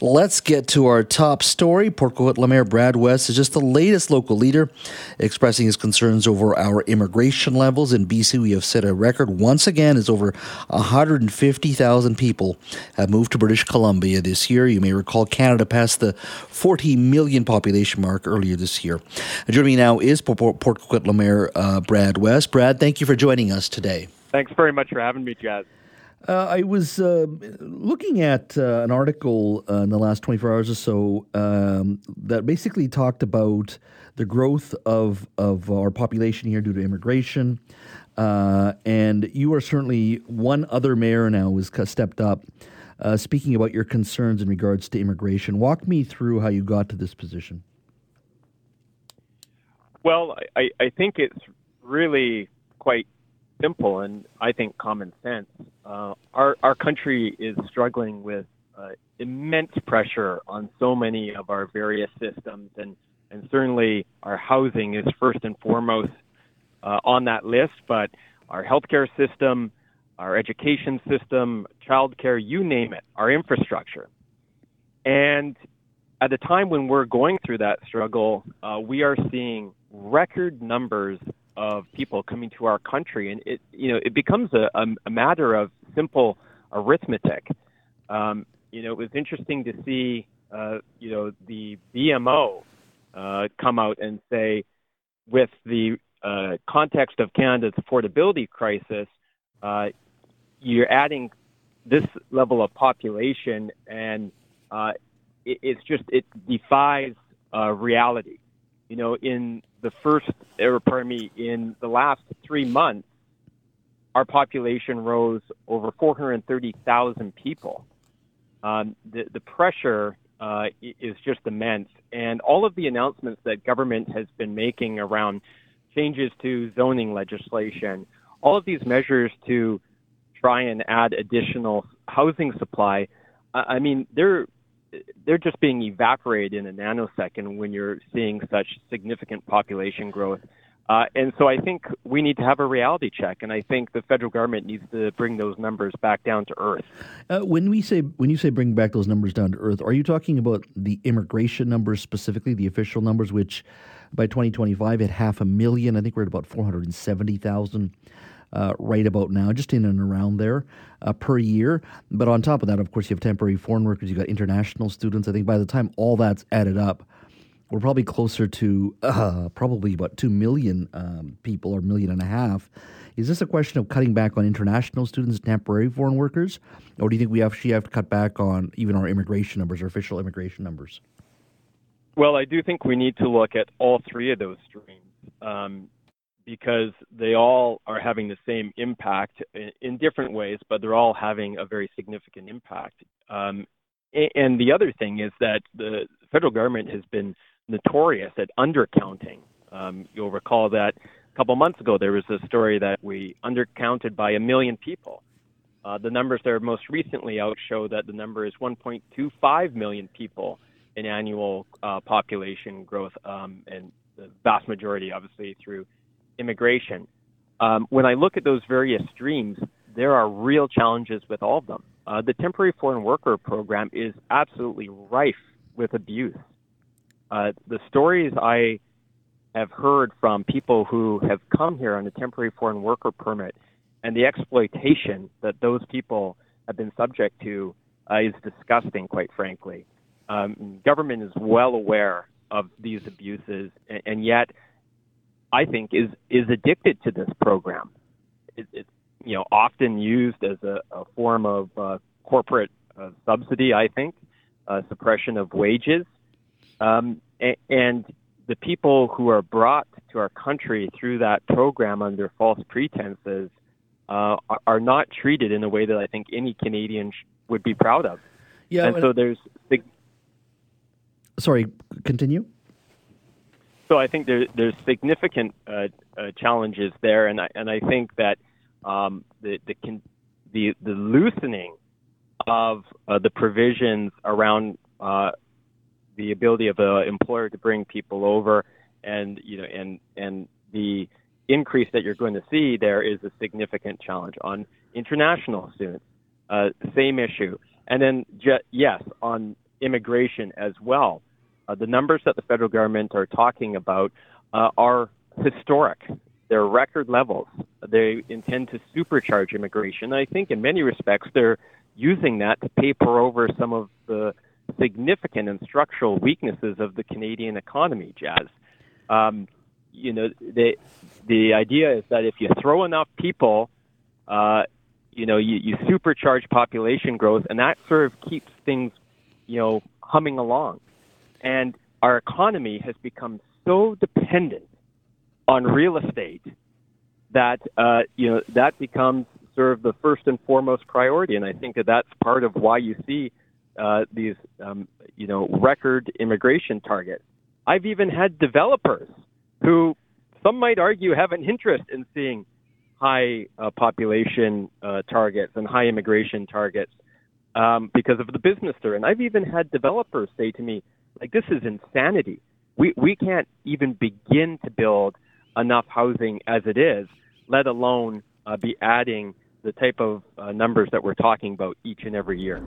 Let's get to our top story. Port Coquitlam Mayor Brad West is just the latest local leader expressing his concerns over our immigration levels. In BC, we have set a record once again as over 150,000 people have moved to British Columbia this year. You may recall Canada passed the 40 million population mark earlier this year. And joining me now is Port Coquitlam Mayor Brad West. Brad, thank you for joining us today. Thanks very much for having me, guys. I was looking at an article in the last 24 hours or so that basically talked about the growth of our population here due to immigration. And you are certainly one other mayor now who's stepped up speaking about your concerns in regards to immigration. Walk me through how you got to this position. Well, I think it's really quite simple and I think common sense. Our country is struggling with immense pressure on so many of our various systems, and certainly our housing is first and foremost on that list, but our healthcare system, our education system, childcare, you name it, our infrastructure. And at a time when we're going through that struggle, we are seeing record numbers of people coming to our country, and it becomes a matter of simple arithmetic. It was interesting to see the BMO come out and say, with the context of Canada's affordability crisis, you're adding this level of population, and it defies reality. In the last 3 months, our population rose over 430,000 people. The pressure is just immense. And all of the announcements that government has been making around changes to zoning legislation, all of these measures to try and add additional housing supply, they're just being evaporated in a nanosecond when you're seeing such significant population growth. And so I think we need to have a reality check, and I think the federal government needs to bring those numbers back down to earth. When you say bring back those numbers down to earth, are you talking about the immigration numbers specifically, the official numbers, which by 2025 hit 500,000? I think we're at about 470,000. Right about now, just in and around there per year. But on top of that, of course, you have temporary foreign workers, you've got international students. I think by the time all that's added up, we're probably closer to probably about 2 million people, or 1.5 million. Is this a question of cutting back on international students, temporary foreign workers, or do you think we actually have to cut back on even our immigration numbers, our official immigration numbers? Well, I do think we need to look at all three of those streams. Because they all are having the same impact in different ways, but they're all having a very significant impact. And the other thing is that the federal government has been notorious at undercounting. You'll recall that a couple months ago, there was a story that we undercounted by 1 million people. The numbers that are most recently out show that the number is 1.25 million people in annual population growth, and the vast majority, obviously, through immigration. When I look at those various streams, there are real challenges with all of them. The temporary foreign worker program is absolutely rife with abuse. The stories I have heard from people who have come here on a temporary foreign worker permit and the exploitation that those people have been subject to is disgusting, quite frankly. Government is well aware of these abuses, and yet I think is addicted to this program. It's often used as a form of corporate subsidy, I think, suppression of wages. And the people who are brought to our country through that program under false pretenses are not treated in a way that I think any Canadian would be proud of. Yeah, and so there's... Sorry, continue. So I think there's significant challenges there, and I think that the loosening of the provisions around the ability of an employer to bring people over, and the increase that you're going to see there is a significant challenge on international students. Same issue, and then yes, on immigration as well. The numbers that the federal government are talking about are historic. They're record levels. They intend to supercharge immigration. I think in many respects, they're using that to paper over some of the significant and structural weaknesses of the Canadian economy, Jazz. You know, the idea is that if you throw enough people, you know, you supercharge population growth, and that sort of keeps things, you know, humming along. And our economy has become so dependent on real estate that, you know, that becomes sort of the first and foremost priority. And I think that that's part of why you see these, you know, record immigration targets. I've even had developers who some might argue have an interest in seeing high population targets and high immigration targets because of the business they're in. I've even had developers say to me, like, this is insanity. We can't even begin to build enough housing as it is, let alone be adding the type of numbers that we're talking about each and every year.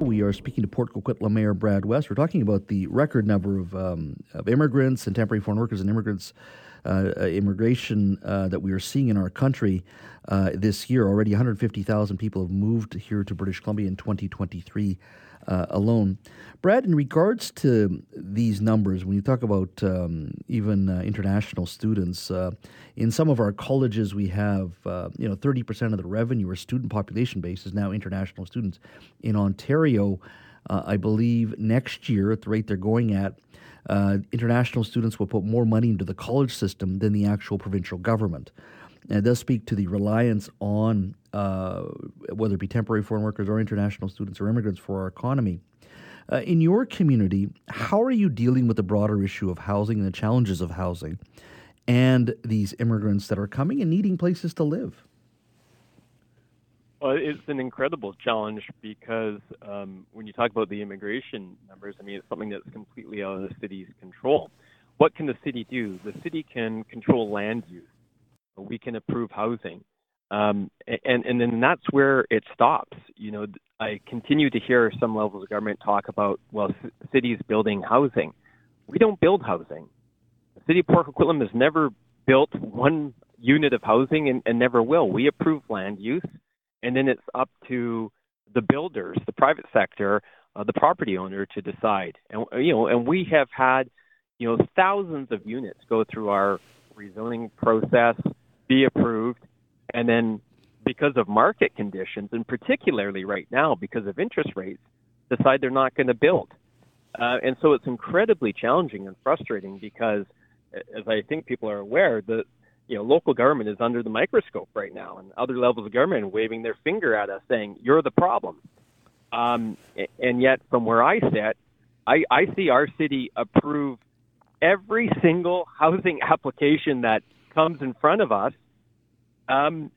We are speaking to Port Coquitlam Mayor Brad West. We're talking about the record number of immigrants and temporary foreign workers and immigrants, immigration that we are seeing in our country this year. Already 150,000 people have moved here to British Columbia in 2023 alone. Brad, in regards to these numbers, when you talk about even international students, in some of our colleges we have, you know, 30% of the revenue or student population base is now international students. In Ontario, I believe next year, at the rate they're going at, international students will put more money into the college system than the actual provincial government. And it does speak to the reliance on whether it be temporary foreign workers or international students or immigrants for our economy. In your community, how are you dealing with the broader issue of housing and the challenges of housing and these immigrants that are coming and needing places to live? Well, it's an incredible challenge because when you talk about the immigration numbers, I mean, it's something that's completely out of the city's control. What can the city do? The city can control land use. We can approve housing. And then that's where it stops. You know, I continue to hear some levels of government talk about, well, cities building housing. We don't build housing. The city of Port Coquitlam has never built one unit of housing and never will. We approve land use, and then it's up to the builders, the private sector, the property owner to decide. And, you know, and we have had, you know, thousands of units go through our rezoning process, be approved, and then because of market conditions, and particularly right now because of interest rates, decide they're not going to build. And so it's incredibly challenging and frustrating because, as I think people are aware, the local government is under the microscope right now, and other levels of government are waving their finger at us saying, you're the problem. And yet, from where I sit, I see our city approve every single housing application that comes in front of us. And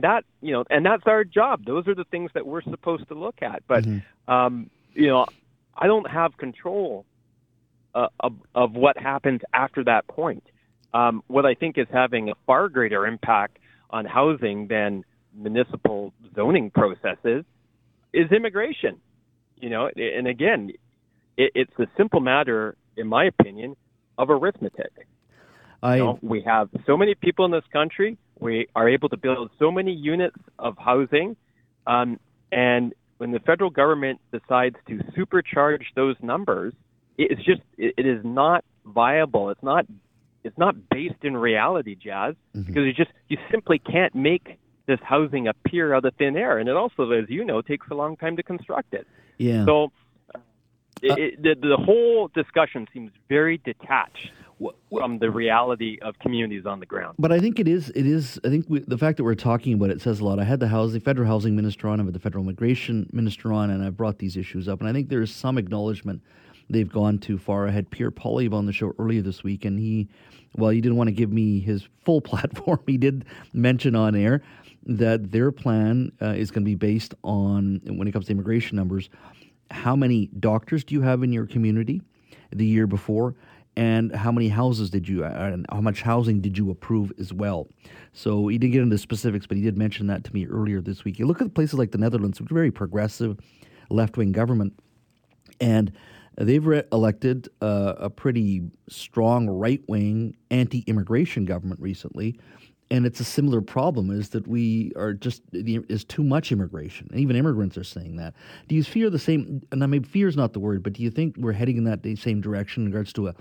that, you know, and that's our job. Those are the things that we're supposed to look at. But, you know, I don't have control of what happens after that point. What I think is having a far greater impact on housing than municipal zoning processes is immigration. You know, and again, it's a simple matter, in my opinion, of arithmetic. We have so many people in this country. We are able to build so many units of housing. And when the federal government decides to supercharge those numbers, it's just, it is not viable. It's not based in reality, Jazz, because you simply can't make this housing appear out of thin air. And it also, as you know, takes a long time to construct it. Yeah. So the whole discussion seems very detached from the reality of communities on the ground. But I think it is. I think the fact that we're talking about it says a lot. I had the federal housing minister on, I had the federal immigration minister on, and I've brought these issues up. And I think there is some acknowledgement they've gone too far. I had Pierre Poilievre on the show earlier this week, and he didn't want to give me his full platform. He did mention on air that their plan is going to be based on, when it comes to immigration numbers, how many doctors do you have in your community the year before, and how many houses did you, and how much housing did you approve as well? So he didn't get into specifics, but he did mention that to me earlier this week. You look at places like the Netherlands, which are very progressive, left-wing government. And they've elected a pretty strong right-wing anti-immigration government recently. And it's a similar problem, is that we are just – is too much immigration. And even immigrants are saying that. Do you fear the same – and I mean, fear is not the word, but do you think we're heading in that same direction in regards to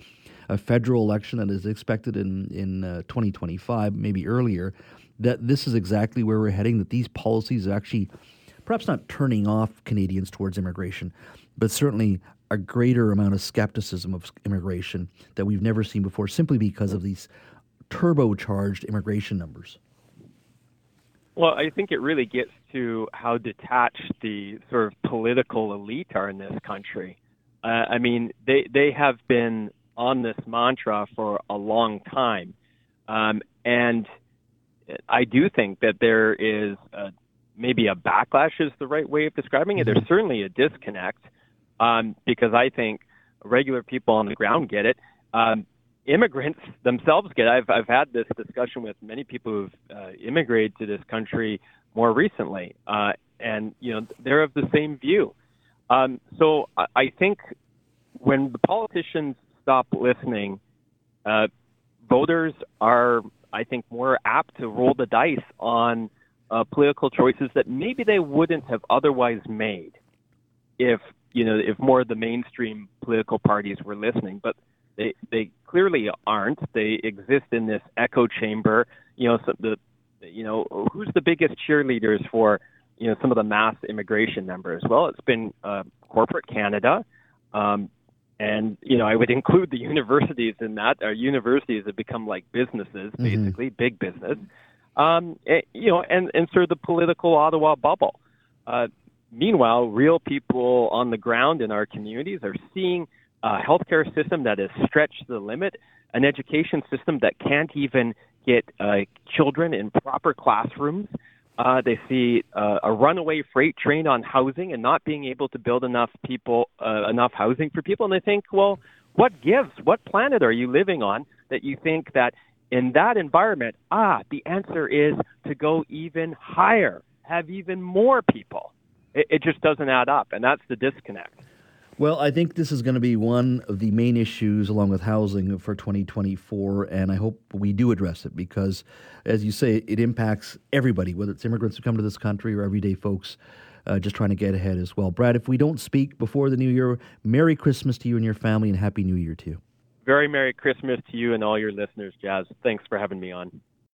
a federal election that is expected in 2025, maybe earlier, that this is exactly where we're heading, that these policies are actually perhaps not turning off Canadians towards immigration, but certainly a greater amount of skepticism of immigration that we've never seen before simply because of these – turbocharged immigration numbers? Well, I think it really gets to how detached the sort of political elite are in this country. I mean, they have been on this mantra for a long time. And I do think that there is maybe a backlash is the right way of describing it. There's certainly a disconnect because I think regular people on the ground get it. Immigrants themselves get. I've had this discussion with many people who've immigrated to this country more recently, and you know they're of the same view. So I think when the politicians stop listening, voters are, I think, more apt to roll the dice on political choices that maybe they wouldn't have otherwise made if more of the mainstream political parties were listening, but. They clearly aren't. They exist in this echo chamber. You know, so who's the biggest cheerleaders for some of the mass immigration numbers? Well, it's been corporate Canada, and I would include the universities in that. Our universities have become like businesses, basically big business. And sort of the political Ottawa bubble. Meanwhile, real people on the ground in our communities are seeing. A healthcare system that is stretched to the limit, an education system that can't even get children in proper classrooms. They see a runaway freight train on housing and not being able to build enough housing for people. And they think, well, what gives? What planet are you living on that you think that in that environment, the answer is to go even higher, have even more people? It just doesn't add up, and that's the disconnect. Well, I think this is going to be one of the main issues along with housing for 2024, and I hope we do address it because, as you say, it impacts everybody, whether it's immigrants who come to this country or everyday folks just trying to get ahead as well. Brad, if we don't speak before the new year, Merry Christmas to you and your family, and Happy New Year to you. Very Merry Christmas to you and all your listeners, Jazz. Thanks for having me on.